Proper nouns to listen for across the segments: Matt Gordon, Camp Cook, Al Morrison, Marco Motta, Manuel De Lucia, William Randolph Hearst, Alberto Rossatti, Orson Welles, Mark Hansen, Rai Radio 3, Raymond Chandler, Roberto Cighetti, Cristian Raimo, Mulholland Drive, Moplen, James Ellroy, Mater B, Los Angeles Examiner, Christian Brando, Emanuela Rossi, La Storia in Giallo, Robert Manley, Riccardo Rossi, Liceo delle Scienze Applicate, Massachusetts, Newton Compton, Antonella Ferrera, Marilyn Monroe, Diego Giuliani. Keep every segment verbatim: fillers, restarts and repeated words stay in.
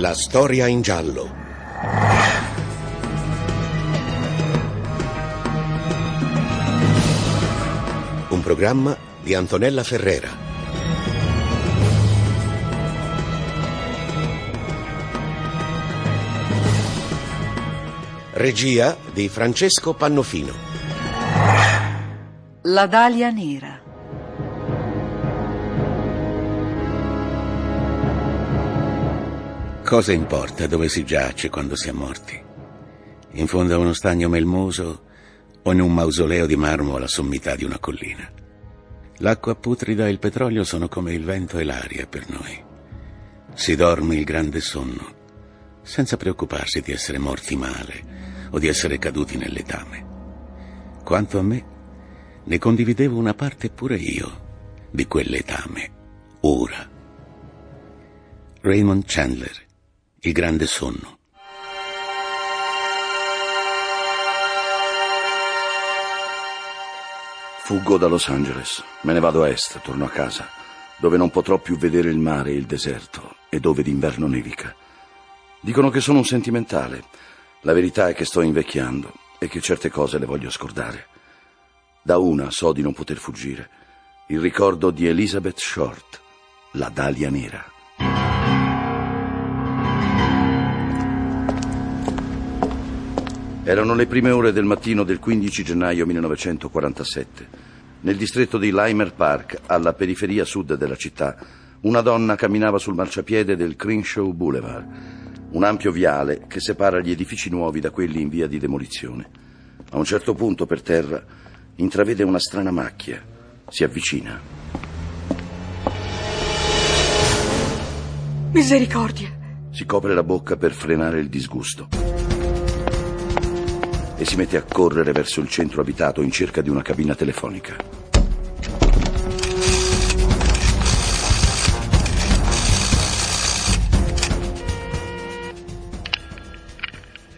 La storia in giallo. Un programma di Antonella Ferrera. Regia di Francesco Pannofino. La Dalia Nera. Cosa importa dove si giace quando si è morti? In fondo a uno stagno melmoso o in un mausoleo di marmo alla sommità di una collina. L'acqua putrida e il petrolio sono come il vento e l'aria per noi. Si dorme il grande sonno, senza preoccuparsi di essere morti male o di essere caduti nel letame. Quanto a me, ne condividevo una parte pure io di quel letame, ora. Raymond Chandler, Il grande sonno. Fuggo da Los Angeles, me ne vado a est, torno a casa, dove non potrò più vedere il mare e il deserto e dove d'inverno nevica. Dicono che sono un sentimentale, la verità è che sto invecchiando e che certe cose le voglio scordare. Da una so di non poter fuggire, il ricordo di Elizabeth Short, la Dalia Nera. Erano le prime ore del mattino del quindici gennaio millenovecentoquarantasette. Nel distretto di Lymer Park, alla periferia sud della città, una donna camminava sul marciapiede del Crenshaw Boulevard, un ampio viale che separa gli edifici nuovi da quelli in via di demolizione. A un certo punto per terra intravede una strana macchia. Si avvicina. Misericordia! Si copre la bocca per frenare il disgusto e si mette a correre verso il centro abitato in cerca di una cabina telefonica.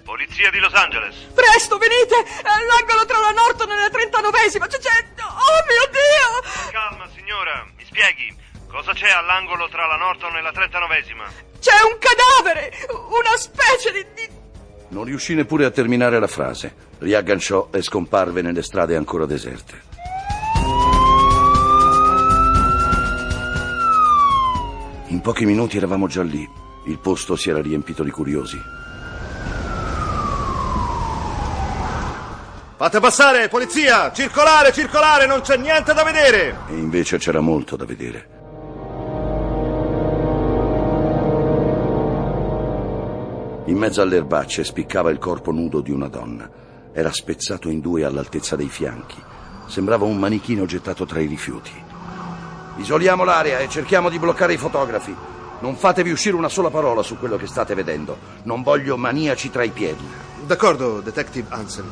Polizia di Los Angeles. Presto, venite! È all'angolo tra la Norton e la trentanovesima. C'è... Oh mio Dio! Calma, signora, mi spieghi. Cosa c'è all'angolo tra la Norton e la trentanovesima? C'è un cadavere! Una specie di... di... Non riuscì neppure a terminare la frase. Riagganciò e scomparve nelle strade ancora deserte. In pochi minuti eravamo già lì. Il posto si era riempito di curiosi. Fate passare, polizia! Circolare, circolare, non c'è niente da vedere! E invece c'era molto da vedere. In mezzo alle erbacce spiccava il corpo nudo di una donna. Era spezzato in due all'altezza dei fianchi. Sembrava un manichino gettato tra i rifiuti. Isoliamo l'area e cerchiamo di bloccare i fotografi. Non fatevi uscire una sola parola su quello che state vedendo. Non voglio maniaci tra i piedi. D'accordo, Detective Hansen.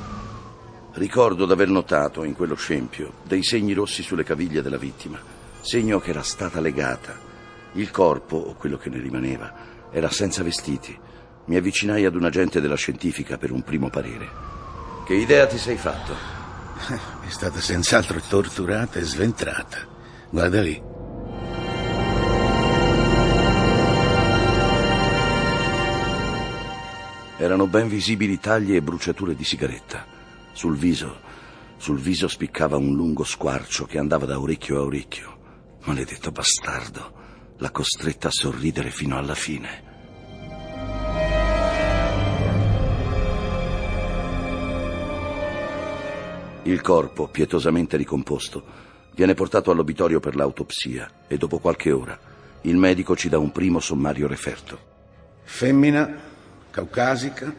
Ricordo d'aver notato in quello scempio dei segni rossi sulle caviglie della vittima. Segno che era stata legata. Il corpo, o quello che ne rimaneva, era senza vestiti. Mi avvicinai ad un agente della scientifica per un primo parere. Che idea ti sei fatto? È stata senz'altro torturata e sventrata. Guarda lì. Erano ben visibili taglie e bruciature di sigaretta. Sul viso, sul viso spiccava un lungo squarcio che andava da orecchio a orecchio. Maledetto bastardo. L'ha costretta a sorridere fino alla fine. Il corpo, pietosamente ricomposto, viene portato all'obitorio per l'autopsia e dopo qualche ora il medico ci dà un primo sommario referto. Femmina, caucasica,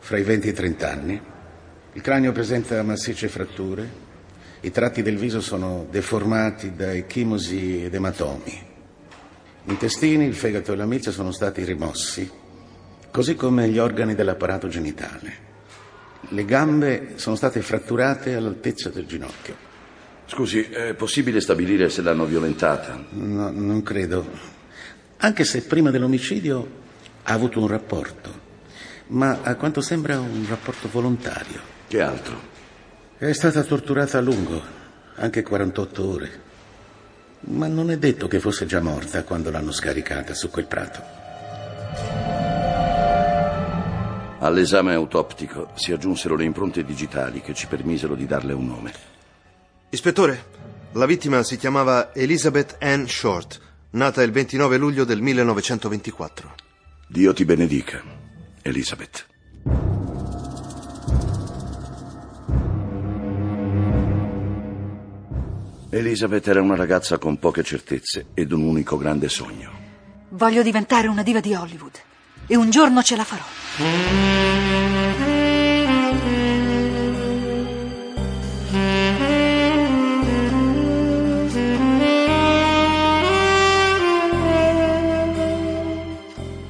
fra i venti e i trenta anni. Il cranio presenta massicce fratture. I tratti del viso sono deformati da ecchimosi ed ematomi. Gli intestini, il fegato e la milza sono stati rimossi, così come gli organi dell'apparato genitale. Le gambe sono state fratturate all'altezza del ginocchio. Scusi, è possibile stabilire se l'hanno violentata? No, non credo. Anche se prima dell'omicidio ha avuto un rapporto, ma a quanto sembra un rapporto volontario. Che altro? È stata torturata a lungo, anche quarantotto ore. Ma non è detto che fosse già morta quando l'hanno scaricata su quel prato. All'esame autoptico si aggiunsero le impronte digitali che ci permisero di darle un nome. Ispettore, la vittima si chiamava Elizabeth Ann Short, nata il ventinove luglio del millenovecentoventiquattro. Dio ti benedica, Elizabeth. Elizabeth era una ragazza con poche certezze ed un unico grande sogno. Voglio diventare una diva di Hollywood. E un giorno ce la farò.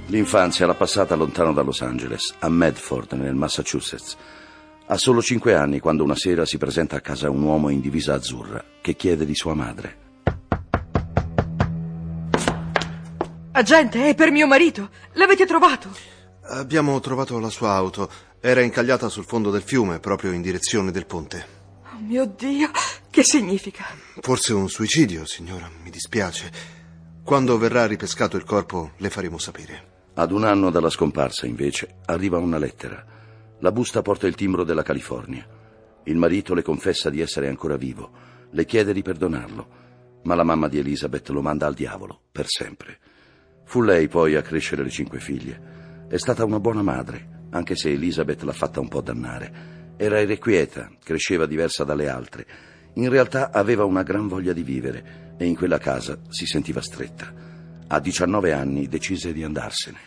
L'infanzia l'ha passata lontano da Los Angeles, a Medford, nel Massachusetts. Ha solo cinque anni quando una sera si presenta a casa un uomo in divisa azzurra che chiede di sua madre. Agente, è per mio marito. L'avete trovato? Abbiamo trovato la sua auto. Era incagliata sul fondo del fiume, proprio in direzione del ponte. Oh mio Dio, che significa? Forse un suicidio, signora, mi dispiace. Quando verrà ripescato il corpo, le faremo sapere. Ad un anno dalla scomparsa, invece, arriva una lettera. La busta porta il timbro della California. Il marito le confessa di essere ancora vivo. Le chiede di perdonarlo, ma la mamma di Elizabeth lo manda al diavolo, per sempre. Fu lei poi a crescere le cinque figlie. È stata una buona madre, anche se Elizabeth l'ha fatta un po' dannare. Era irrequieta, cresceva diversa dalle altre. In realtà aveva una gran voglia di vivere e in quella casa si sentiva stretta. A diciannove anni decise di andarsene.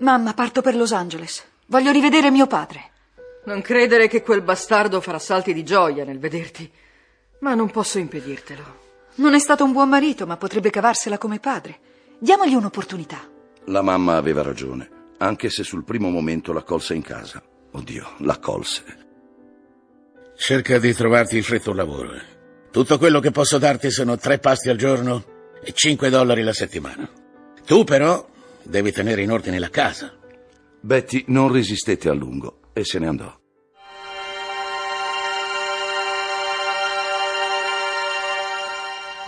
Mamma, parto per Los Angeles. Voglio rivedere mio padre. Non credere che quel bastardo farà salti di gioia nel vederti, ma non posso impedirtelo. Non è stato un buon marito, ma potrebbe cavarsela come padre. Diamogli un'opportunità. La mamma aveva ragione, anche se sul primo momento l'accolse in casa. Oddio, l'accolse. Cerca di trovarti in fretta un lavoro. Tutto quello che posso darti sono tre pasti al giorno e cinque dollari la settimana. Tu però devi tenere in ordine la casa. Betty non resistette a lungo e se ne andò.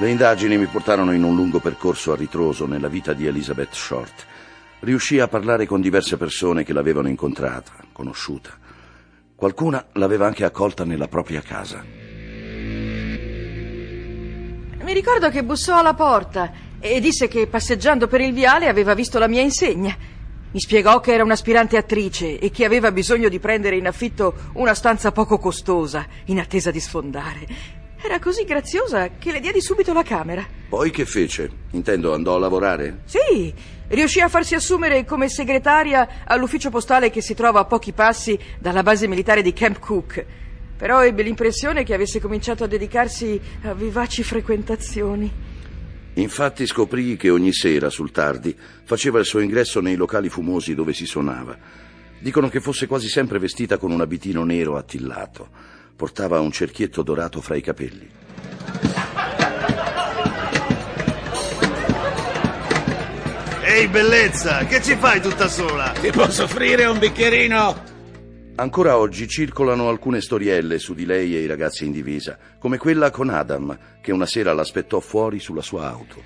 Le indagini mi portarono in un lungo percorso a ritroso nella vita di Elizabeth Short. Riuscii a parlare con diverse persone che l'avevano incontrata, conosciuta. Qualcuna l'aveva anche accolta nella propria casa. Mi ricordo che bussò alla porta e disse che passeggiando per il viale aveva visto la mia insegna. Mi spiegò che era un'aspirante attrice e che aveva bisogno di prendere in affitto una stanza poco costosa, in attesa di sfondare. Era così graziosa che le diedi subito la camera. Poi che fece? Intendo, andò a lavorare? Sì, riuscì a farsi assumere come segretaria all'ufficio postale che si trova a pochi passi dalla base militare di Camp Cook. Però ebbe l'impressione che avesse cominciato a dedicarsi a vivaci frequentazioni. Infatti scoprì che ogni sera, sul tardi, faceva il suo ingresso nei locali fumosi dove si suonava. Dicono che fosse quasi sempre vestita con un abitino nero attillato. Portava un cerchietto dorato fra i capelli. Ehi, bellezza, che ci fai tutta sola? Ti posso offrire un bicchierino? Ancora oggi circolano alcune storielle su di lei e i ragazzi in divisa, come quella con Adam, che una sera l'aspettò fuori sulla sua auto.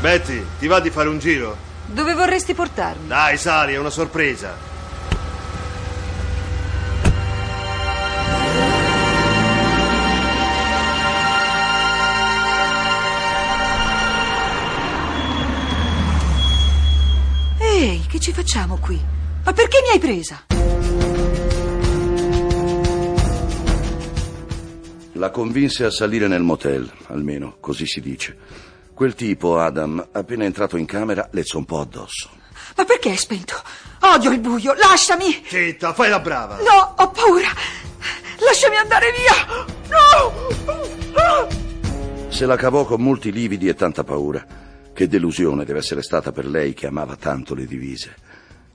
Betty, ti va di fare un giro? Dove vorresti portarmi? Dai, sali, è una sorpresa. Ehi, che ci facciamo qui? Ma perché mi hai presa? La convinse a salire nel motel, almeno così si dice. Quel tipo, Adam, appena entrato in camera, le zompò addosso. Ma perché è spento? Odio il buio, lasciami! Zitta, fai la brava! No, ho paura! Lasciami andare via! No! Ah! Se la cavò con molti lividi e tanta paura. Che delusione deve essere stata per lei che amava tanto le divise.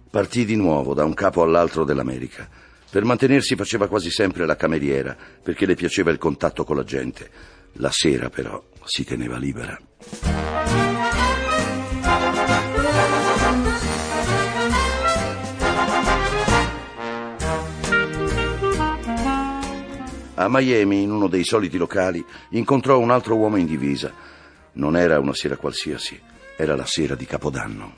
Partì di nuovo da un capo all'altro dell'America. Per mantenersi faceva quasi sempre la cameriera, perché le piaceva il contatto con la gente. La sera però si teneva libera. A Miami, in uno dei soliti locali, incontrò un altro uomo in divisa. Non era una sera qualsiasi, era la sera di Capodanno.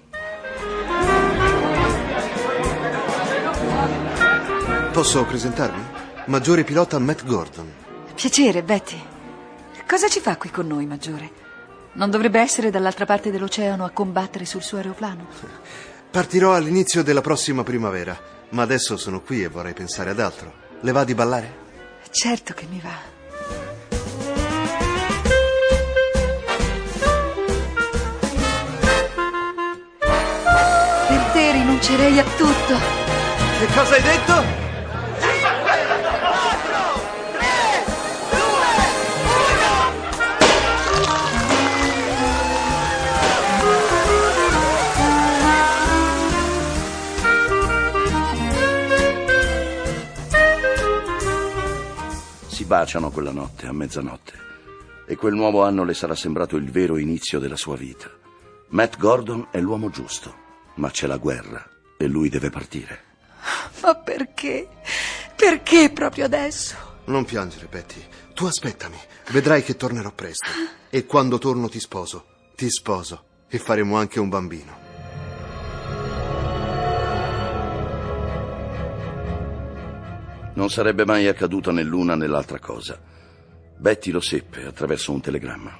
Posso presentarmi? Maggiore pilota Matt Gordon. Piacere, Betty. Cosa ci fa qui con noi, Maggiore? Non dovrebbe essere dall'altra parte dell'oceano a combattere sul suo aeroplano? Partirò all'inizio della prossima primavera, ma adesso sono qui e vorrei pensare ad altro. Le va di ballare? Certo che mi va. Per te rinuncerei a tutto. Che cosa hai detto? Si baciano quella notte, a mezzanotte, e quel nuovo anno le sarà sembrato il vero inizio della sua vita. Matt Gordon è l'uomo giusto, ma c'è la guerra e lui deve partire. Ma perché? Perché proprio adesso? Non piangere, Betty. Tu aspettami, vedrai che tornerò presto. E quando torno ti sposo, ti sposo e faremo anche un bambino. Non sarebbe mai accaduta né l'una né l'altra cosa. Betty lo seppe attraverso un telegramma.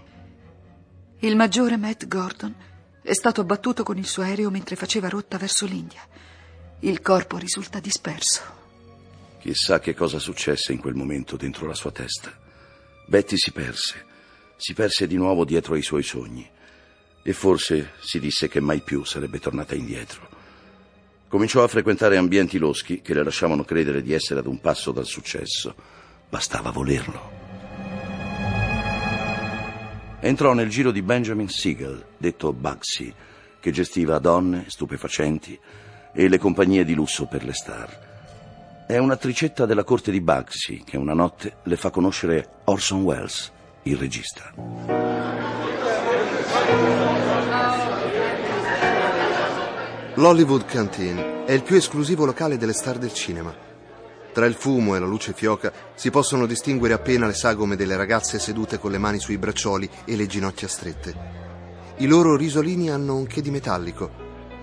Il maggiore Matt Gordon è stato abbattuto con il suo aereo mentre faceva rotta verso l'India. Il corpo risulta disperso. Chissà che cosa successe in quel momento dentro la sua testa. Betty si perse, si perse di nuovo dietro ai suoi sogni e forse si disse che mai più sarebbe tornata indietro. Cominciò a frequentare ambienti loschi che le lasciavano credere di essere ad un passo dal successo. Bastava volerlo. Entrò nel giro di Benjamin Siegel, detto Bugsy, che gestiva donne, stupefacenti e le compagnie di lusso per le star. È un'attricetta della corte di Bugsy che una notte le fa conoscere Orson Welles, il regista. L'Hollywood Canteen è il più esclusivo locale delle star del cinema. Tra il fumo e la luce fioca si possono distinguere appena le sagome delle ragazze sedute con le mani sui braccioli e le ginocchia strette. I loro risolini hanno un che di metallico.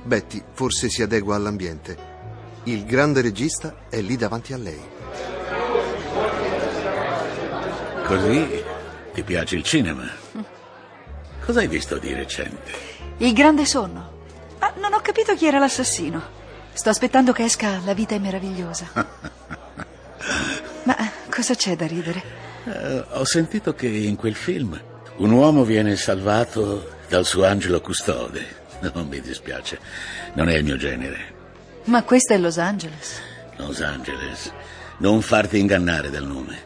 Betty forse si adegua all'ambiente. Il grande regista è lì davanti a lei. Così ti piace il cinema? Cosa hai visto di recente? Il grande sonno. Ah, non ho capito chi era l'assassino. Sto aspettando che esca La vita è meravigliosa. Ma cosa c'è da ridere? Eh, ho sentito che in quel film un uomo viene salvato dal suo angelo custode. Non mi dispiace, non è il mio genere. Ma questo è Los Angeles. Los Angeles, non farti ingannare dal nome.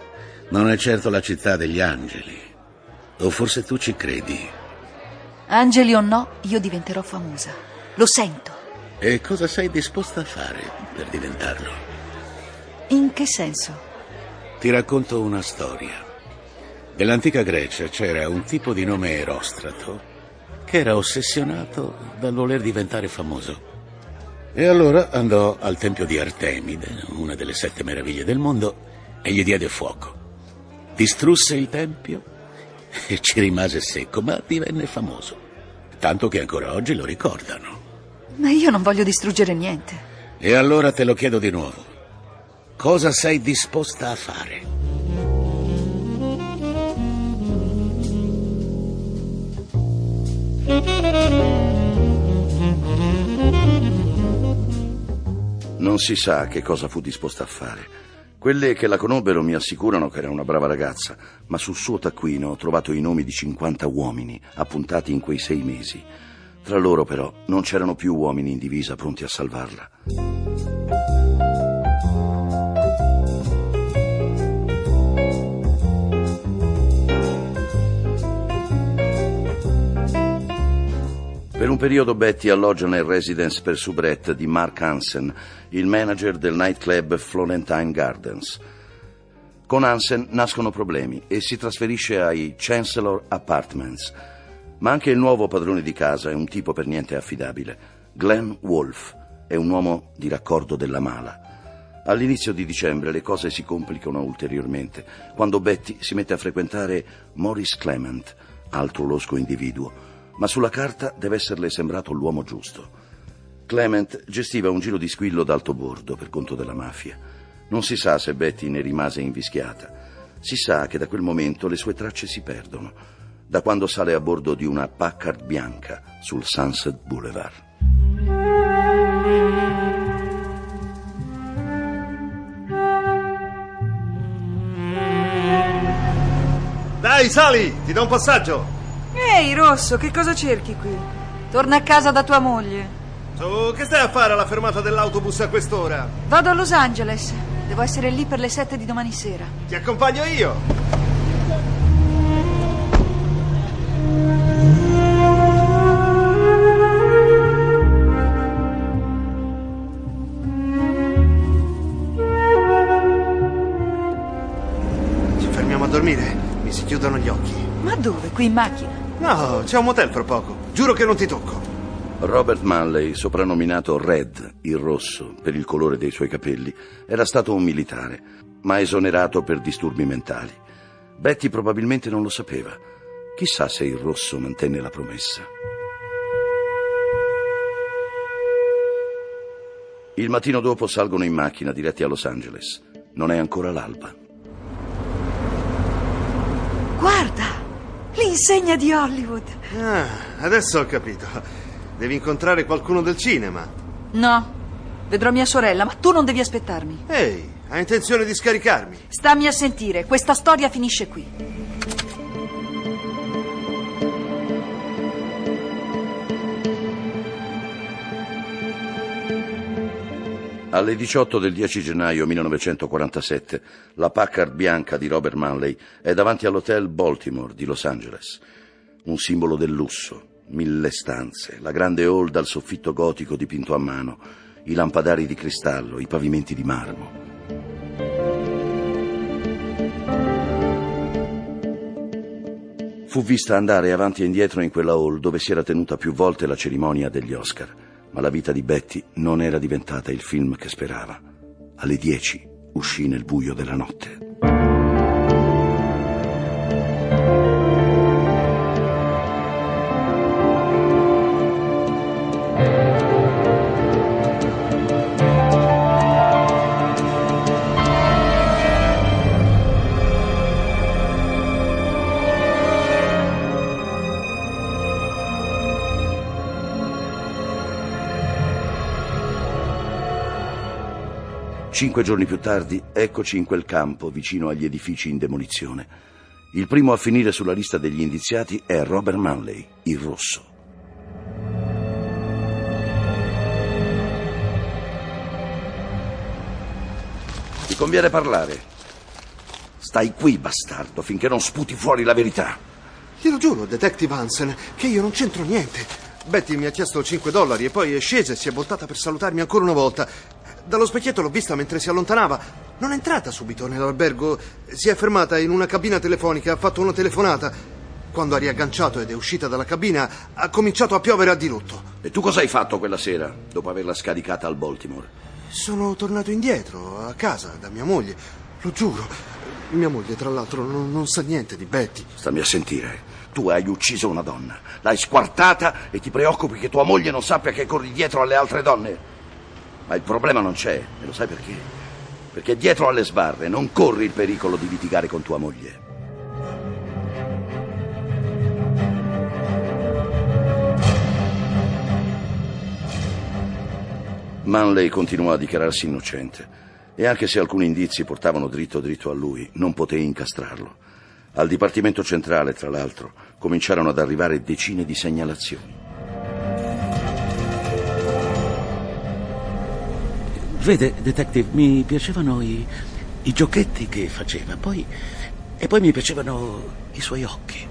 Non è certo la città degli angeli. O forse tu ci credi? Angeli o no, io diventerò famosa. Lo sento. E cosa sei disposta a fare per diventarlo? In che senso? Ti racconto una storia. Nell'antica Grecia c'era un tipo di nome Erostrato che era ossessionato dal voler diventare famoso. E allora andò al tempio di Artemide, una delle sette meraviglie del mondo, e gli diede fuoco. Distrusse il tempio e ci rimase secco, ma divenne famoso. Tanto che ancora oggi lo ricordano. Ma io non voglio distruggere niente. E allora te lo chiedo di nuovo. Cosa sei disposta a fare? Non si sa che cosa fu disposta a fare. Quelle che la conobbero mi assicurano che era una brava ragazza, ma sul suo taccuino ho trovato i nomi di cinquanta uomini appuntati in quei sei mesi. Tra loro però non c'erano più uomini in divisa pronti a salvarla. Per un periodo Betty alloggia nel residence per soubrette di Mark Hansen, il manager del nightclub Florentine Gardens. Con Hansen nascono problemi e si trasferisce ai Chancellor Apartments. Ma anche il nuovo padrone di casa è un tipo per niente affidabile. Glenn Wolf è un uomo di raccordo della mala. All'inizio di dicembre le cose si complicano ulteriormente quando Betty si mette a frequentare Morris Clement, altro losco individuo, ma sulla carta deve esserle sembrato l'uomo giusto. Clement gestiva un giro di squillo d'alto bordo per conto della mafia. Non si sa se Betty ne rimase invischiata. Si sa che da quel momento le sue tracce si perdono, da quando sale a bordo di una Packard bianca sul Sunset Boulevard. Dai, sali! Ti do un passaggio! Ehi, Rosso, che cosa cerchi qui? Torna a casa da tua moglie. Su, che stai a fare alla fermata dell'autobus a quest'ora? Vado a Los Angeles. Devo essere lì per le sette di domani sera. Ti accompagno io! Ci fermiamo a dormire? Mi si chiudono gli occhi. Ma dove? Qui in macchina? No, c'è un motel fra poco. Giuro che non ti tocco. Robert Manley, soprannominato Red, il rosso, per il colore dei suoi capelli, era stato un militare, ma esonerato per disturbi mentali. Betty probabilmente non lo sapeva. Chissà se il rosso mantenne la promessa. Il mattino dopo salgono in macchina diretti a Los Angeles. Non è ancora l'alba. Guarda! L'insegna di Hollywood! Ah, adesso ho capito. Devi incontrare qualcuno del cinema. No, vedrò mia sorella, ma tu non devi aspettarmi. Ehi, hai intenzione di scaricarmi? Stammi a sentire, questa storia finisce qui. Alle diciotto del dieci gennaio millenovecentoquarantasette, la Packard bianca di Robert Manley è davanti all'hotel Baltimore di Los Angeles, un simbolo del lusso. Mille stanze, la grande hall dal soffitto gotico dipinto a mano, i lampadari di cristallo, i pavimenti di marmo. Fu vista andare avanti e indietro in quella hall dove si era tenuta più volte la cerimonia degli Oscar, ma la vita di Betty non era diventata il film che sperava. Alle dieci uscì nel buio della notte. Cinque giorni più tardi, eccoci in quel campo vicino agli edifici in demolizione. Il primo a finire sulla lista degli indiziati è Robert Manley, il rosso. Ti conviene parlare. Stai qui, bastardo, finché non sputi fuori la verità. Glielo giuro, Detective Hansen, che io non c'entro niente. Betty mi ha chiesto cinque dollari e poi è scesa e si è voltata per salutarmi ancora una volta. Dallo specchietto l'ho vista mentre si allontanava. Non è entrata subito nell'albergo. Si è fermata in una cabina telefonica, ha fatto una telefonata. Quando ha riagganciato ed è uscita dalla cabina, ha cominciato a piovere a dirotto. E tu cosa hai fatto quella sera, dopo averla scaricata al Baltimore? Sono tornato indietro, a casa, da mia moglie. Lo giuro. Mia moglie, tra l'altro, non, non sa niente di Betty. Stammi a sentire. Tu hai ucciso una donna, l'hai squartata e ti preoccupi che tua moglie non sappia che corri dietro alle altre donne. Ma il problema non c'è, e lo sai perché? Perché dietro alle sbarre non corri il pericolo di litigare con tua moglie. Manley continuò a dichiararsi innocente, e anche se alcuni indizi portavano dritto dritto a lui, non poté incastrarlo. Al Dipartimento Centrale, tra l'altro, cominciarono ad arrivare decine di segnalazioni. Vede, detective, mi piacevano i, i giochetti che faceva, poi, e poi mi piacevano i suoi occhi,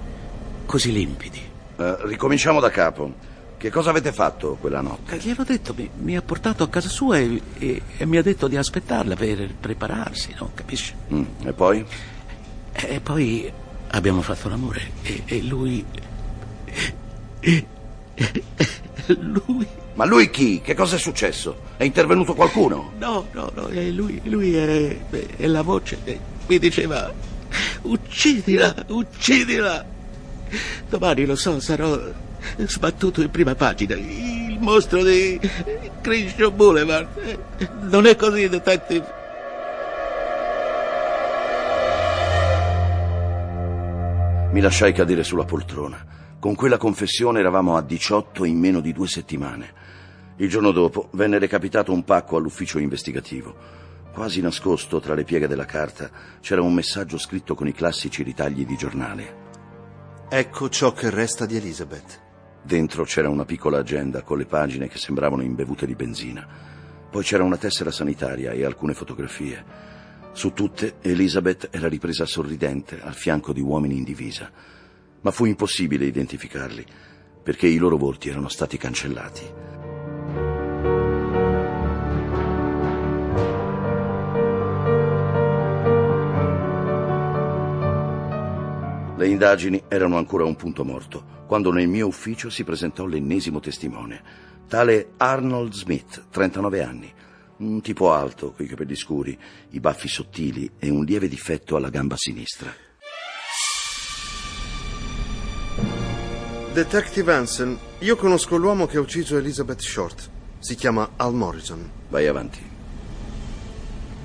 così limpidi. Uh, ricominciamo da capo. Che cosa avete fatto quella notte? Gliel'ho detto, mi, mi ha portato a casa sua e, e, e mi ha detto di aspettarla per prepararsi, no? Capisci? Mm, e poi? E, e poi abbiamo fatto l'amore e, e lui... E, e, lui... Ma lui chi? Che cosa è successo? È intervenuto qualcuno? No, no, no, lui, lui è, è la voce che mi diceva uccidila, uccidila. Domani, lo so, sarò sbattuto in prima pagina. Il mostro di Christian Boulevard. Non è così, detective? Mi lasciai cadere sulla poltrona. Con quella confessione eravamo a diciotto in meno di due settimane. Il giorno dopo venne recapitato un pacco all'ufficio investigativo. Quasi nascosto tra le pieghe della carta c'era un messaggio scritto con i classici ritagli di giornale. Ecco ciò che resta di Elizabeth. Dentro c'era una piccola agenda con le pagine che sembravano imbevute di benzina. Poi c'era una tessera sanitaria e alcune fotografie. Su tutte, Elizabeth era ripresa sorridente al fianco di uomini in divisa, ma fu impossibile identificarli, perché i loro volti erano stati cancellati. Le indagini erano ancora un punto morto, quando nel mio ufficio si presentò l'ennesimo testimone, tale Arnold Smith, trentanove anni, un tipo alto, coi capelli scuri, i baffi sottili e un lieve difetto alla gamba sinistra. Detective Hansen, io conosco l'uomo che ha ucciso Elizabeth Short. Si chiama Al Morrison. Vai avanti.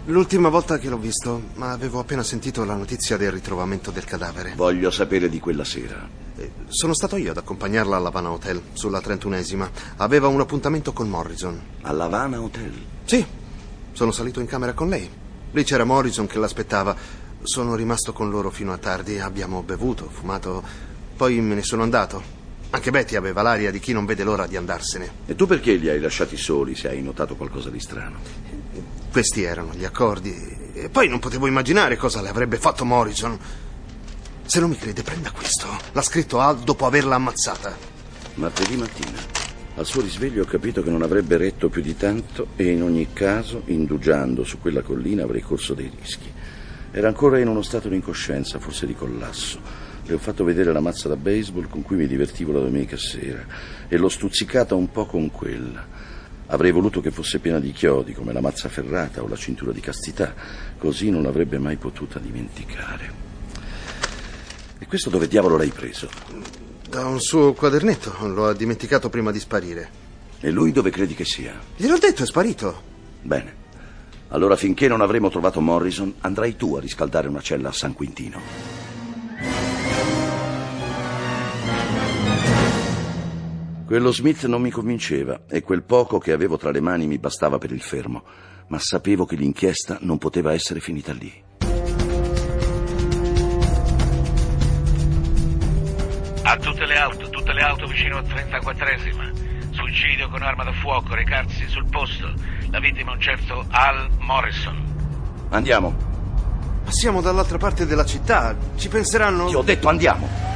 L'ultima volta che l'ho visto, ma avevo appena sentito la notizia del ritrovamento del cadavere. Voglio sapere di quella sera. Sono stato io ad accompagnarla all'Havana Hotel, sulla trentunesima. Aveva un appuntamento con Morrison. All'Havana Hotel? Sì, sono salito in camera con lei. Lì c'era Morrison che l'aspettava. Sono rimasto con loro fino a tardi. Abbiamo bevuto, fumato. Poi me ne sono andato. Anche Betty aveva l'aria di chi non vede l'ora di andarsene. E tu perché li hai lasciati soli, se hai notato qualcosa di strano? Questi erano gli accordi. E poi non potevo immaginare cosa le avrebbe fatto Morrison. Se non mi crede, prenda questo. L'ha scritto Al dopo averla ammazzata. Martedì mattina. Al suo risveglio ho capito che non avrebbe retto più di tanto e in ogni caso, indugiando su quella collina, avrei corso dei rischi. Era ancora in uno stato di incoscienza, forse di collasso. Le ho fatto vedere la mazza da baseball con cui mi divertivo la domenica sera e l'ho stuzzicata un po' con quella. Avrei voluto che fosse piena di chiodi, come la mazza ferrata o la cintura di castità, così non l'avrebbe mai potuta dimenticare. E questo dove diavolo l'hai preso? Da un suo quadernetto, lo ha dimenticato prima di sparire. E lui dove credi che sia? Gliel'ho detto, è sparito. Bene. Allora finché non avremo trovato Morrison, andrai tu a riscaldare una cella a San Quintino. Quello Smith non mi convinceva e quel poco che avevo tra le mani mi bastava per il fermo, ma sapevo che l'inchiesta non poteva essere finita lì. A tutte le auto, tutte le auto vicino al trentaquattresima. Suicidio con arma da fuoco, recarsi sul posto. La vittima è un certo Al Morrison. Andiamo. Passiamo dall'altra parte della città, ci penseranno... Ti ho detto andiamo.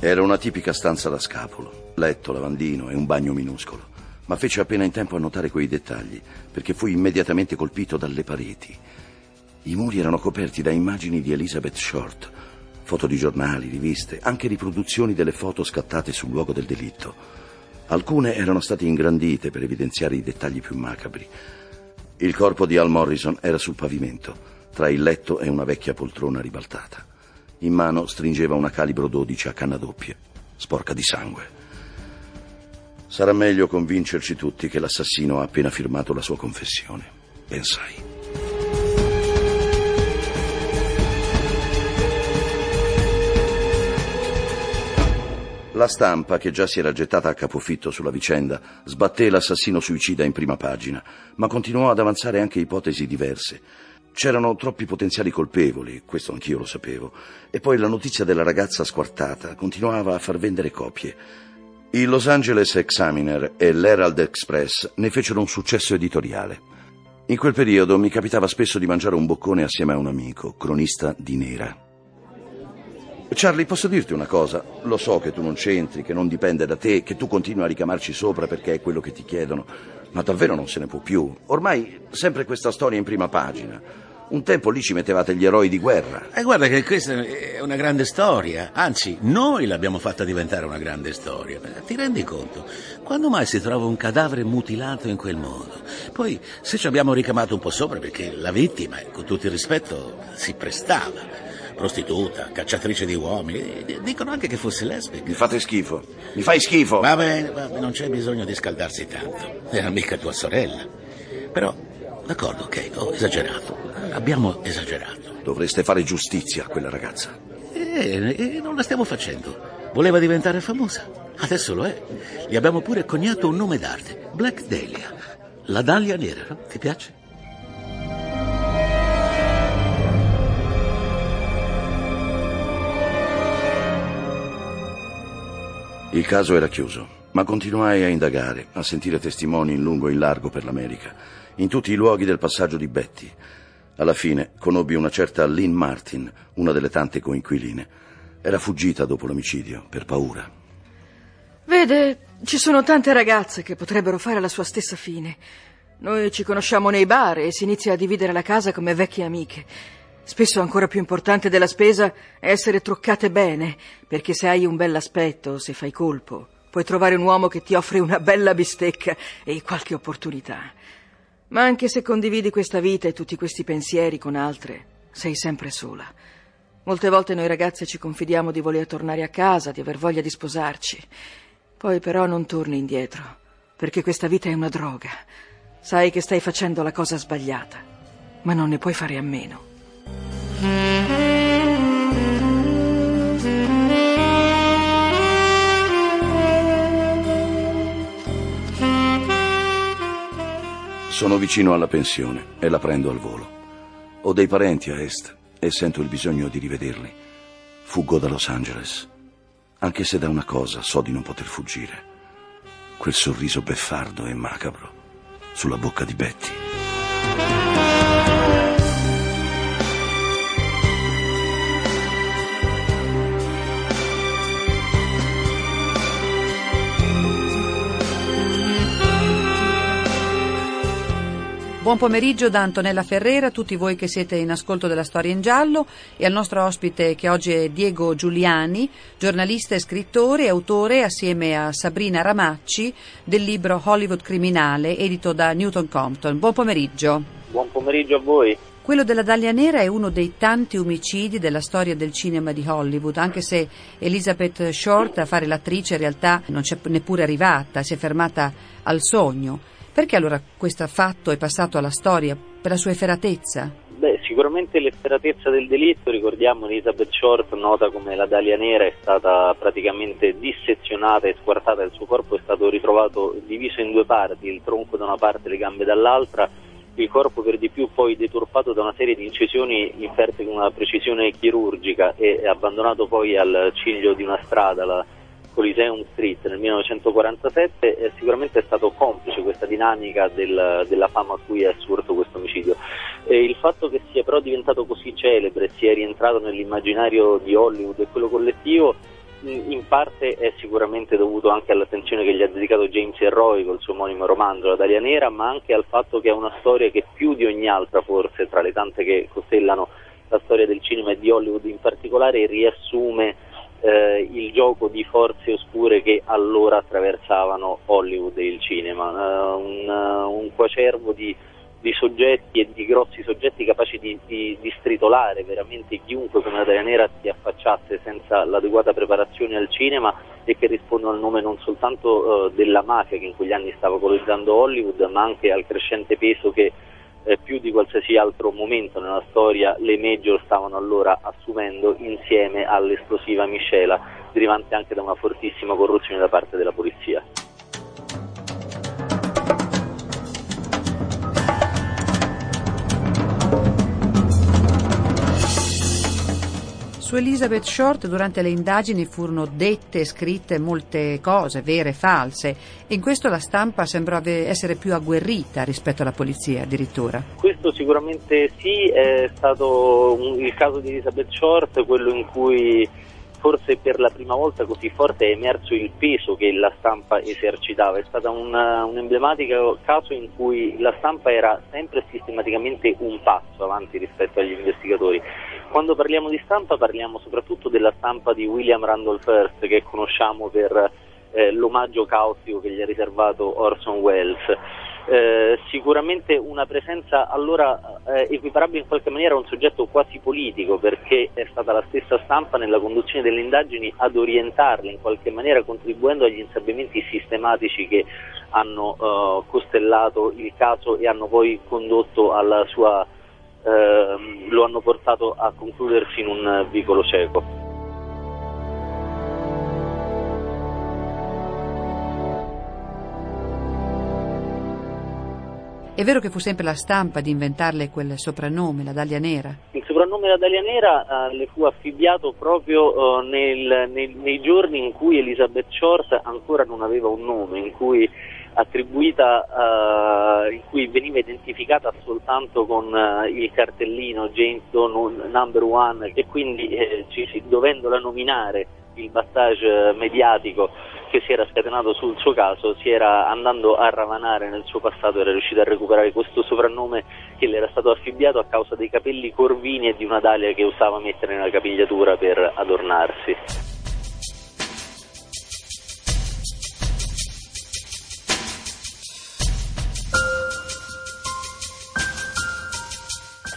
Era una tipica stanza da scapolo, letto, lavandino e un bagno minuscolo. Ma fece appena in tempo a notare quei dettagli, perché fui immediatamente colpito dalle pareti. I muri erano coperti da immagini di Elizabeth Short, foto di giornali, riviste, anche riproduzioni delle foto scattate sul luogo del delitto. Alcune erano state ingrandite per evidenziare i dettagli più macabri. Il corpo di Al Morrison era sul pavimento, tra il letto e una vecchia poltrona ribaltata. In mano stringeva una calibro dodici a canna doppia, sporca di sangue. Sarà meglio convincerci tutti che l'assassino ha appena firmato la sua confessione, pensai. La stampa, che già si era gettata a capofitto sulla vicenda, sbatté l'assassino suicida in prima pagina, ma continuò ad avanzare anche ipotesi diverse. C'erano troppi potenziali colpevoli, questo anch'io lo sapevo, e poi la notizia della ragazza squartata continuava a far vendere copie. Il Los Angeles Examiner e l'Herald Express ne fecero un successo editoriale. In quel periodo mi capitava spesso di mangiare un boccone assieme a un amico, cronista di nera. Charlie, posso dirti una cosa? Lo so che tu non c'entri, che non dipende da te, che tu continui a ricamarci sopra perché è quello che ti chiedono, ma davvero non se ne può più. Ormai sempre questa storia in prima pagina. Un tempo lì ci mettevate gli eroi di guerra. E eh, guarda che questa è una grande storia. Anzi, noi l'abbiamo fatta diventare una grande storia. Ti rendi conto? Quando mai si trova un cadavere mutilato in quel modo? Poi, se ci abbiamo ricamato un po' sopra, perché la vittima, con tutto il rispetto, si prestava. prostituta, cacciatrice di uomini. Dicono anche che fosse lesbica. Mi fate schifo. Mi fai schifo. Va bene, va bene, non c'è bisogno di scaldarsi tanto. Era mica tua sorella. Però, d'accordo, ok, ho esagerato. Abbiamo esagerato. Dovreste fare giustizia a quella ragazza. E, e non la stiamo facendo. Voleva diventare famosa. Adesso lo è. Gli abbiamo pure coniato un nome d'arte. Black Dahlia. La Dahlia nera, no? Ti piace? Il caso era chiuso, ma continuai a indagare, a sentire testimoni in lungo e in largo per l'America, in tutti i luoghi del passaggio di Betty. Alla fine conobbi una certa Lynn Martin, una delle tante coinquiline. Era fuggita dopo l'omicidio, per paura. Vede, ci sono tante ragazze che potrebbero fare la sua stessa fine. Noi ci conosciamo nei bar e si inizia a dividere la casa come vecchie amiche. Spesso ancora più importante della spesa è essere truccate bene, perché se hai un bell'aspetto, se fai colpo, puoi trovare un uomo che ti offre una bella bistecca e qualche opportunità. Ma anche se condividi questa vita e tutti questi pensieri con altre, sei sempre sola. Molte volte noi ragazze ci confidiamo di voler tornare a casa, di aver voglia di sposarci. Poi però non torni indietro, perché questa vita è una droga. Sai che stai facendo la cosa sbagliata, ma non ne puoi fare a meno. Sono vicino alla pensione e la prendo al volo. Ho dei parenti a est e sento il bisogno di rivederli. Fuggo da Los Angeles, anche se da una cosa so di non poter fuggire: quel sorriso beffardo e macabro sulla bocca di Betty. Buon pomeriggio da Antonella Ferrera a tutti voi che siete in ascolto della Storia in Giallo e al nostro ospite che oggi è Diego Giuliani, giornalista e scrittore e autore assieme a Sabrina Ramacci del libro Hollywood Criminale edito da Newton Compton. Buon pomeriggio. Buon pomeriggio a voi. Quello della Dahlia Nera è uno dei tanti omicidi della storia del cinema di Hollywood, anche se Elizabeth Short a fare l'attrice in realtà non c'è neppure arrivata, si è fermata al sogno. Perché allora questo fatto è passato alla storia, per la sua efferatezza? Beh, sicuramente l'efferatezza del delitto. Ricordiamo Elizabeth Short, nota come la Dahlia Nera, è stata praticamente dissezionata e squartata, il suo corpo è stato ritrovato diviso in due parti, il tronco da una parte e le gambe dall'altra. Il corpo per di più poi deturpato da una serie di incisioni inferte con una precisione chirurgica e abbandonato poi al ciglio di una strada, la Coliseum Street, nel millenovecentoquarantasette. È sicuramente stato complice questa dinamica del, della fama a cui è assurto questo omicidio. E il fatto che sia però diventato così celebre, sia rientrato nell'immaginario di Hollywood e quello collettivo, in parte è sicuramente dovuto anche all'attenzione che gli ha dedicato James Ellroy col suo omonimo romanzo La Dahlia Nera, ma anche al fatto che è una storia che più di ogni altra, forse tra le tante che costellano la storia del cinema e di Hollywood in particolare, riassume eh, il gioco di forze oscure che allora attraversavano Hollywood e il cinema. Uh, un, uh, un coacervo di di soggetti e di grossi soggetti capaci di, di, di stritolare veramente chiunque come la Dahlia Nera si affacciasse senza l'adeguata preparazione al cinema, e che rispondono al nome non soltanto uh, della mafia che in quegli anni stava colonizzando Hollywood, ma anche al crescente peso che eh, più di qualsiasi altro momento nella storia le major stavano allora assumendo, insieme all'esplosiva miscela derivante anche da una fortissima corruzione da parte della polizia. Su Elizabeth Short durante le indagini furono dette e scritte molte cose, vere e false, e in questo la stampa sembrò essere più agguerrita rispetto alla polizia addirittura. Questo sicuramente sì, è stato il caso di Elizabeth Short, quello in cui forse per la prima volta così forte è emerso il peso che la stampa esercitava. È stato un, un emblematico caso in cui la stampa era sempre sistematicamente un passo avanti rispetto agli investigatori. Quando parliamo di stampa parliamo soprattutto della stampa di William Randolph Hearst, che conosciamo per eh, l'omaggio causio che gli ha riservato Orson Welles. eh, sicuramente una presenza allora eh, equiparabile in qualche maniera a un soggetto quasi politico, perché è stata la stessa stampa nella conduzione delle indagini ad orientarle in qualche maniera, contribuendo agli insabbiamenti sistematici che hanno eh, costellato il caso e hanno poi condotto alla sua eh, lo hanno portato a concludersi in un vicolo cieco. È vero che fu sempre la stampa ad inventarle quel soprannome, la Dalia Nera? Il soprannome la Dalia Nera eh, le fu affibbiato proprio eh, nel, nel, nei giorni in cui Elizabeth Short ancora non aveva un nome, in cui attribuita, eh, in cui veniva identificata soltanto con eh, il cartellino James Doe Number One, e quindi eh, ci, dovendola nominare il battage mediatico che si era scatenato sul suo caso, si era andando a ravanare nel suo passato, era riuscito a recuperare questo soprannome che le era stato affibbiato a causa dei capelli corvini e di una dalia che usava mettere nella capigliatura per adornarsi.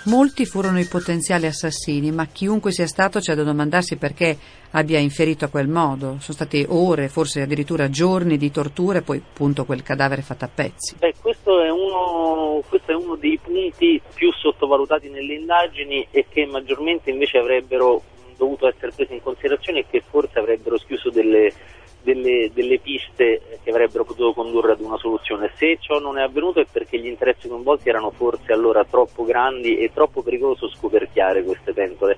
Molti furono i potenziali assassini, ma chiunque sia stato c'è da domandarsi perché abbia inferito a quel modo. Sono state ore, forse addirittura giorni di tortura e poi appunto quel cadavere fatto a pezzi. Beh, questo è uno, questo è uno dei punti più sottovalutati nelle indagini e che maggiormente invece avrebbero dovuto essere presi in considerazione e che forse avrebbero schiuso delle... Delle, delle piste che avrebbero potuto condurre ad una soluzione. Se ciò non è avvenuto è perché gli interessi coinvolti erano forse allora troppo grandi e troppo pericoloso scoperchiare queste pentole.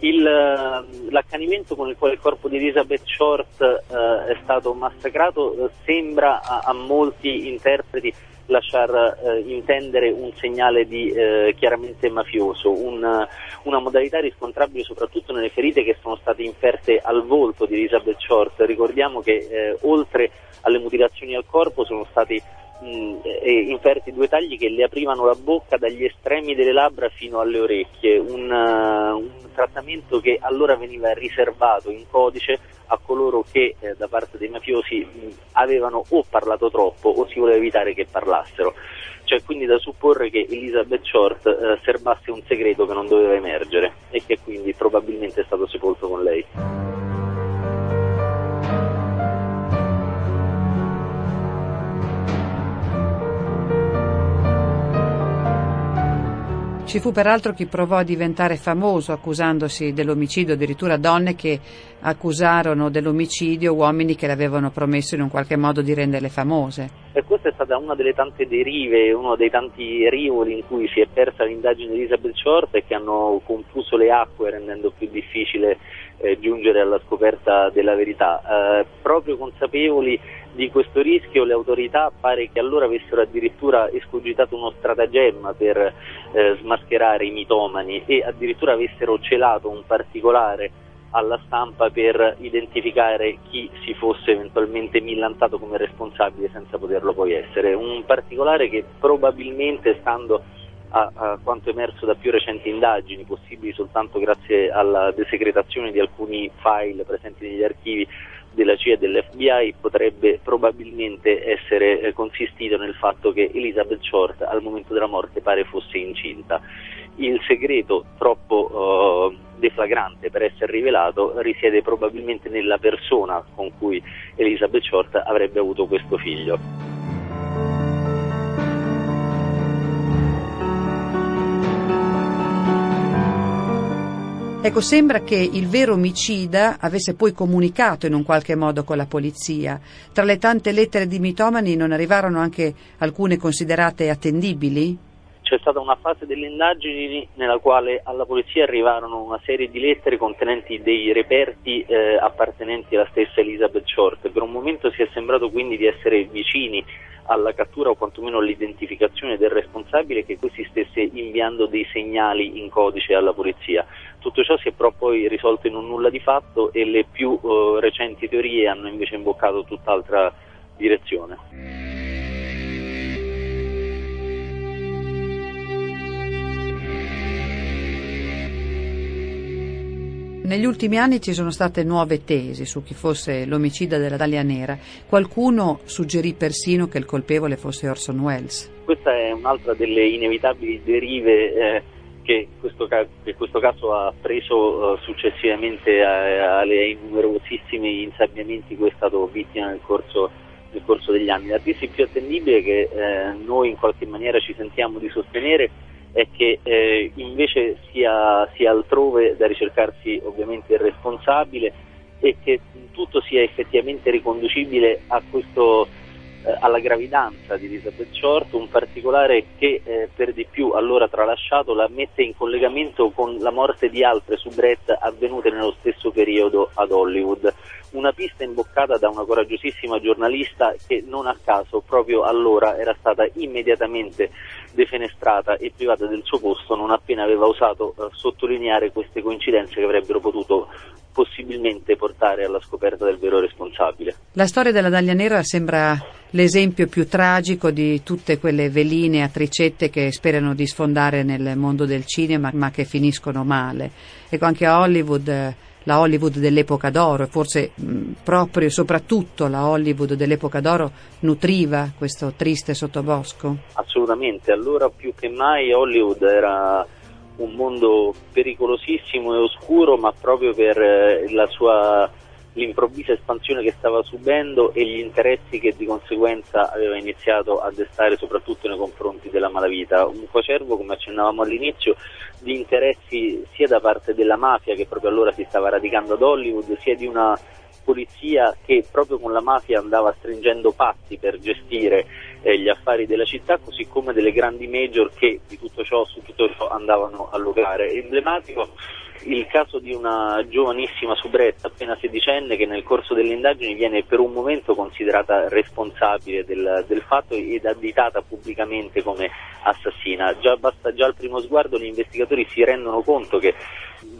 Il, l'accanimento con il quale il corpo di Elizabeth Short eh, è stato massacrato eh, sembra a, a molti interpreti lasciar eh, intendere un segnale di eh, chiaramente mafioso, un, una modalità riscontrabile soprattutto nelle ferite che sono state inferte al volto di Elizabeth Short. Ricordiamo che eh, oltre alle mutilazioni al corpo sono stati mh, inferti due tagli che le aprivano la bocca dagli estremi delle labbra fino alle orecchie, un, uh, un trattamento che allora veniva riservato in codice a coloro che eh, da parte dei mafiosi mh, avevano o parlato troppo o si voleva evitare che parlassero. Cioè, quindi da supporre che Elizabeth Short eh, serbasse un segreto che non doveva emergere e che quindi probabilmente è stato sepolto con lei. Ci fu peraltro chi provò a diventare famoso accusandosi dell'omicidio, addirittura donne che accusarono dell'omicidio uomini che le avevano promesso in un qualche modo di renderle famose. E questa è stata una delle tante derive, uno dei tanti rivoli in cui si è persa l'indagine di Elizabeth Short e che hanno confuso le acque, rendendo più difficile eh, giungere alla scoperta della verità. Eh, proprio consapevoli di questo rischio, le autorità pare che allora avessero addirittura escogitato uno stratagemma per eh, smascherare i mitomani e addirittura avessero celato un particolare alla stampa per identificare chi si fosse eventualmente millantato come responsabile senza poterlo poi essere. Un particolare che probabilmente, stando a, a quanto emerso da più recenti indagini, possibili soltanto grazie alla desecretazione di alcuni file presenti negli archivi della C I A e dell'F B I, potrebbe probabilmente essere eh, consistito nel fatto che Elizabeth Short al momento della morte pare fosse incinta. Il segreto troppo eh, deflagrante per essere rivelato risiede probabilmente nella persona con cui Elizabeth Short avrebbe avuto questo figlio. Ecco, sembra che il vero omicida avesse poi comunicato in un qualche modo con la polizia. Tra le tante lettere di mitomani non arrivarono anche alcune considerate attendibili? C'è stata una fase delle indagini nella quale alla polizia arrivarono una serie di lettere contenenti dei reperti eh, appartenenti alla stessa Elizabeth Short. Per un momento si è sembrato quindi di essere vicini alla cattura o quantomeno all'identificazione del responsabile, che questi stesse inviando dei segnali in codice alla polizia. Tutto ciò si è però poi risolto in un nulla di fatto e le più eh, recenti teorie hanno invece imboccato tutt'altra direzione. Negli ultimi anni ci sono state nuove tesi su chi fosse l'omicida della Dahlia Nera. Qualcuno suggerì persino che il colpevole fosse Orson Welles. Questa è un'altra delle inevitabili derive eh, che, questo, che questo caso ha preso eh, successivamente alle innumerosissime insabbiamenti di cui è stato vittima nel corso nel corso degli anni. La tesi più attendibile che eh, noi in qualche maniera ci sentiamo di sostenere è che eh, invece sia, sia altrove da ricercarsi ovviamente il responsabile e che tutto sia effettivamente riconducibile a questo, eh, alla gravidanza di Elizabeth Short, un particolare che eh, per di più allora tralasciato la mette in collegamento con la morte di altre soubrette avvenute nello stesso periodo ad Hollywood. Una pista imboccata da una coraggiosissima giornalista che non a caso proprio allora era stata immediatamente defenestrata e privata del suo posto non appena aveva osato eh, sottolineare queste coincidenze che avrebbero potuto possibilmente portare alla scoperta del vero responsabile. La storia della Dahlia Nera sembra l'esempio più tragico di tutte quelle veline atricette che sperano di sfondare nel mondo del cinema ma che finiscono male. Ecco, anche a Hollywood eh, la Hollywood dell'epoca d'oro, e forse mh, proprio soprattutto la Hollywood dell'epoca d'oro nutriva questo triste sottobosco? Assolutamente, allora più che mai Hollywood era un mondo pericolosissimo e oscuro, ma proprio per eh, la sua l'improvvisa espansione che stava subendo e gli interessi che di conseguenza aveva iniziato a destare soprattutto nei confronti della malavita, un coacervo, come accennavamo all'inizio, di interessi sia da parte della mafia, che proprio allora si stava radicando ad Hollywood, sia di una polizia che proprio con la mafia andava stringendo patti per gestire eh, gli affari della città, così come delle grandi major che di tutto ciò, su tutto ciò andavano a lucrare. Emblematico il caso di una giovanissima soubrette appena sedicenne che nel corso delle indagini viene per un momento considerata responsabile del, del fatto ed additata pubblicamente come assassina. Già basta, già al primo sguardo gli investigatori si rendono conto che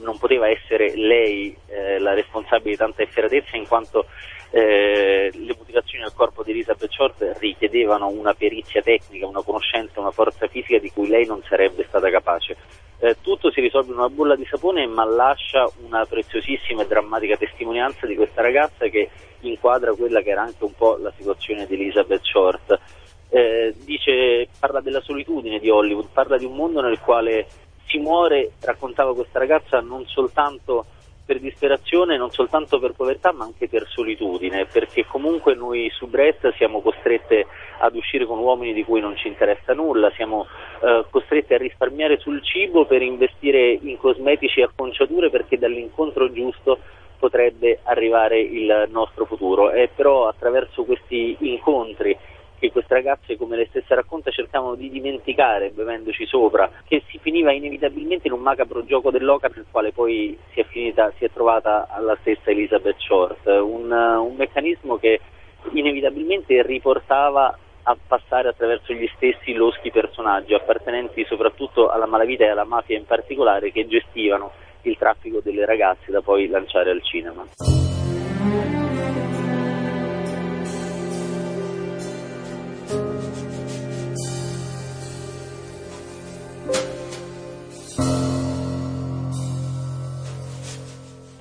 non poteva essere lei eh, la responsabile di tanta efferatezza, in quanto eh, le mutilazioni al corpo di Elizabeth Short richiedevano una perizia tecnica, una conoscenza, una forza fisica di cui lei non sarebbe stata capace. Eh, tutto si risolve in una bolla di sapone, ma lascia una preziosissima e drammatica testimonianza di questa ragazza che inquadra quella che era anche un po' la situazione di Elizabeth Short. Eh, dice, parla della solitudine di Hollywood, parla di un mondo nel quale si muore, raccontava questa ragazza, non soltanto per disperazione, non soltanto per povertà, ma anche per solitudine, perché comunque noi soubrette siamo costrette ad uscire con uomini di cui non ci interessa nulla, siamo eh, costrette a risparmiare sul cibo per investire in cosmetici e acconciature, perché dall'incontro giusto potrebbe arrivare il nostro futuro. È però attraverso questi incontri che queste ragazze, come lei stessa racconta, cercavano di dimenticare bevendoci sopra, che si finiva inevitabilmente in un macabro gioco dell'oca nel quale poi si è finita, si è trovata alla stessa Elizabeth Short, un, un meccanismo che inevitabilmente riportava a passare attraverso gli stessi loschi personaggi appartenenti soprattutto alla malavita e alla mafia in particolare, che gestivano il traffico delle ragazze da poi lanciare al cinema.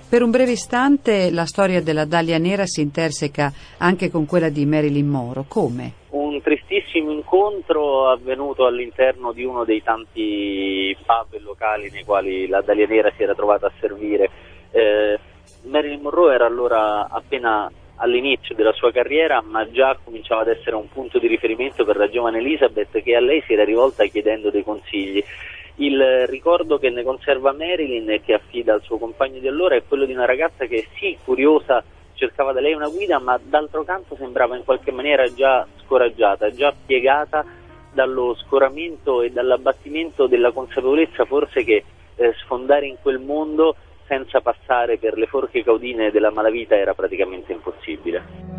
Per un breve istante la storia della Dahlia Nera si interseca anche con quella di Marilyn Monroe. Come? Un tristissimo incontro avvenuto all'interno di uno dei tanti pub e locali nei quali la Dahlia Nera si era trovata a servire. Eh, Marilyn Monroe era allora appena all'inizio della sua carriera, ma già cominciava ad essere un punto di riferimento per la giovane Elizabeth, che a lei si era rivolta chiedendo dei consigli. Il ricordo che ne conserva Marilyn e che affida al suo compagno di allora è quello di una ragazza che, sì, curiosa, cercava da lei una guida, ma d'altro canto sembrava in qualche maniera già scoraggiata, già piegata dallo scoramento e dall'abbattimento della consapevolezza forse che eh, sfondare in quel mondo senza passare per le forche caudine della malavita era praticamente impossibile.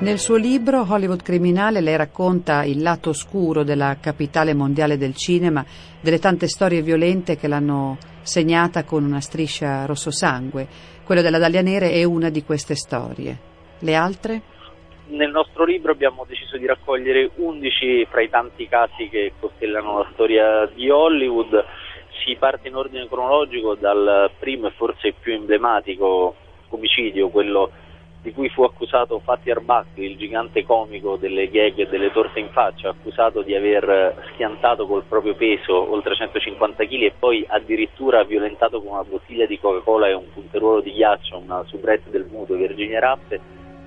Nel suo libro Hollywood Criminale lei racconta il lato oscuro della capitale mondiale del cinema, delle tante storie violente che l'hanno segnata con una striscia rosso sangue. Quella della Dahlia Nera è una di queste storie. Le altre? nel nostro libro abbiamo deciso di raccogliere undici fra i tanti casi che costellano la storia di Hollywood. Si parte in ordine cronologico dal primo e forse più emblematico omicidio, quello di cui fu accusato Fatty Arbuckle, il gigante comico delle gag e delle torte in faccia, accusato di aver schiantato col proprio peso oltre centocinquanta chili e poi addirittura violentato con una bottiglia di Coca-Cola e un punteruolo di ghiaccio, una soubrette del muto Virginia Rappe,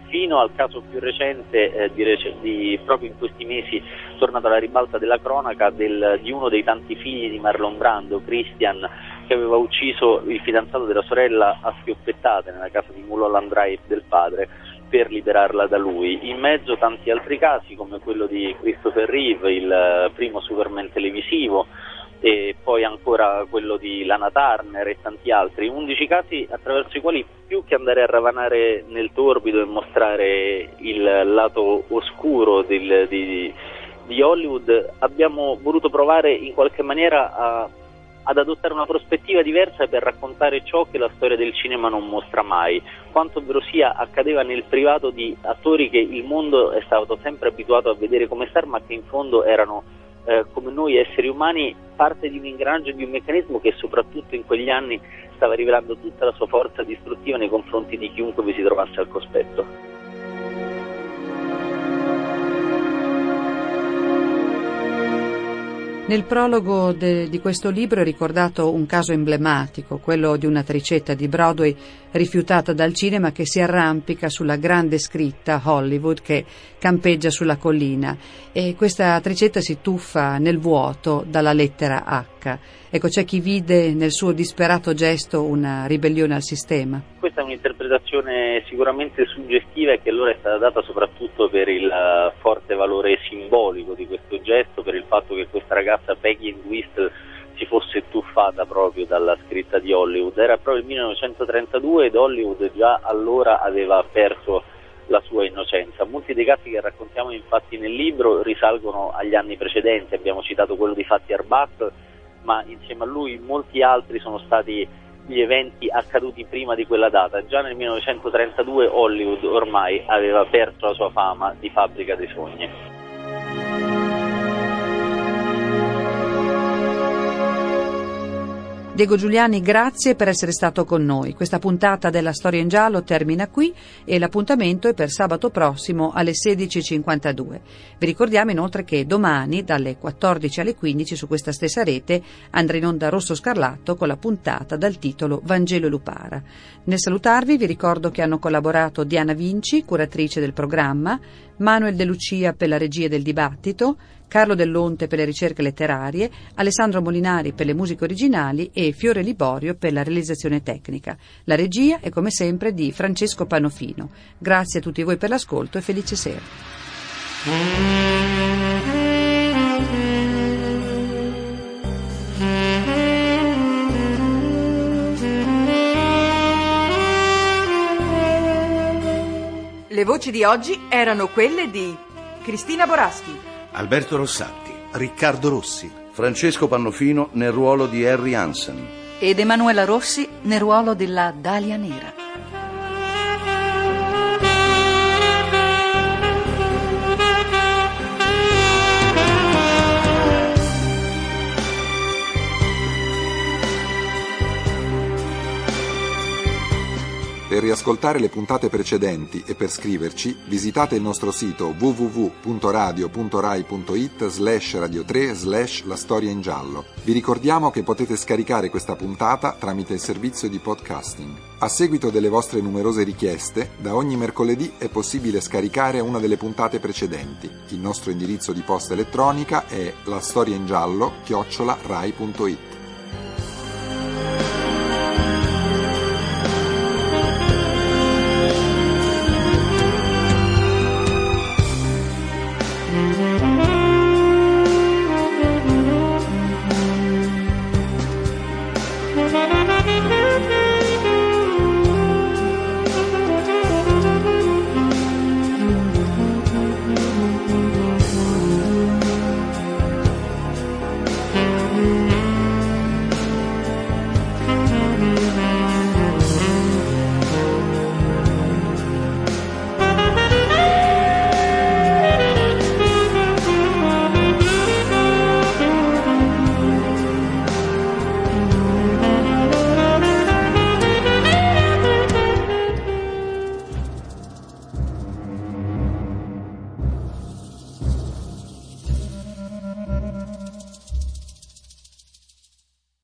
fino al caso più recente, eh, di, rec- di proprio in questi mesi tornato alla ribalta della cronaca, del, di uno dei tanti figli di Marlon Brando, Christian, che aveva ucciso il fidanzato della sorella a schioppettate nella casa di Mulholland Drive del padre per liberarla da lui. In mezzo tanti altri casi come quello di Christopher Reeve, il primo Superman televisivo, e poi ancora quello di Lana Turner e tanti altri, undici casi attraverso i quali, più che andare a ravanare nel torbido e mostrare il lato oscuro del, di, di Hollywood, abbiamo voluto provare in qualche maniera a, ad adottare una prospettiva diversa per raccontare ciò che la storia del cinema non mostra mai, quanto ovvero sia accadeva nel privato di attori che il mondo è stato sempre abituato a vedere come star, ma che in fondo erano, Eh, come noi esseri umani, parte di un ingranaggio, di un meccanismo che soprattutto in quegli anni stava rivelando tutta la sua forza distruttiva nei confronti di chiunque vi si trovasse al cospetto. Nel prologo de, di questo libro è ricordato un caso emblematico, quello di una tricetta di Broadway rifiutata dal cinema che si arrampica sulla grande scritta Hollywood che campeggia sulla collina, e questa tricetta si tuffa nel vuoto dalla lettera H. Ecco, c'è chi vide nel suo disperato gesto una ribellione al sistema. Questa è un'interpretazione sicuramente suggestiva e che allora è stata data soprattutto per il forte valore simbolico di questo gesto, per il fatto che questa ragazza Peggy Ann Whistle si fosse tuffata proprio dalla scritta di Hollywood. Era proprio il millenovecentotrentadue ed Hollywood già allora aveva perso la sua innocenza. Molti dei casi che raccontiamo infatti nel libro risalgono agli anni precedenti, abbiamo citato quello di Fatty Arbuckle, ma insieme a lui molti altri sono stati gli eventi accaduti prima di quella data. Già nel millenovecentotrentadue Hollywood ormai aveva perso la sua fama di fabbrica dei sogni. Diego Giuliani, grazie per essere stato con noi. Questa puntata della Storia in Giallo termina qui e l'appuntamento è per sabato prossimo alle sedici e cinquantadue. Vi ricordiamo inoltre che domani dalle quattordici alle quindici su questa stessa rete andrà in onda Rosso Scarlatto con la puntata dal titolo Vangelo Lupara. Nel salutarvi vi ricordo che hanno collaborato Diana Vinci, curatrice del programma, Manuel De Lucia per la regia del dibattito, Carlo Dell'Onte per le ricerche letterarie, Alessandro Molinari per le musiche originali e Fiore Liborio per la realizzazione tecnica. La regia è come sempre di Francesco Pannofino. Grazie a tutti voi per l'ascolto e felice sera. Le voci di oggi erano quelle di Cristina Boraschi, Alberto Rossatti, Riccardo Rossi, Francesco Pannofino nel ruolo di Harry Hansen ed Emanuela Rossi nel ruolo della Dalia Nera. Per riascoltare le puntate precedenti e per scriverci, visitate il nostro sito www punto radio punto rai punto it slash radio tre slash la storia in giallo. Vi ricordiamo che potete scaricare questa puntata tramite il servizio di podcasting. A seguito delle vostre numerose richieste, da ogni mercoledì è possibile scaricare una delle puntate precedenti. Il nostro indirizzo di posta elettronica è la storia in giallo chiocciola rai punto it.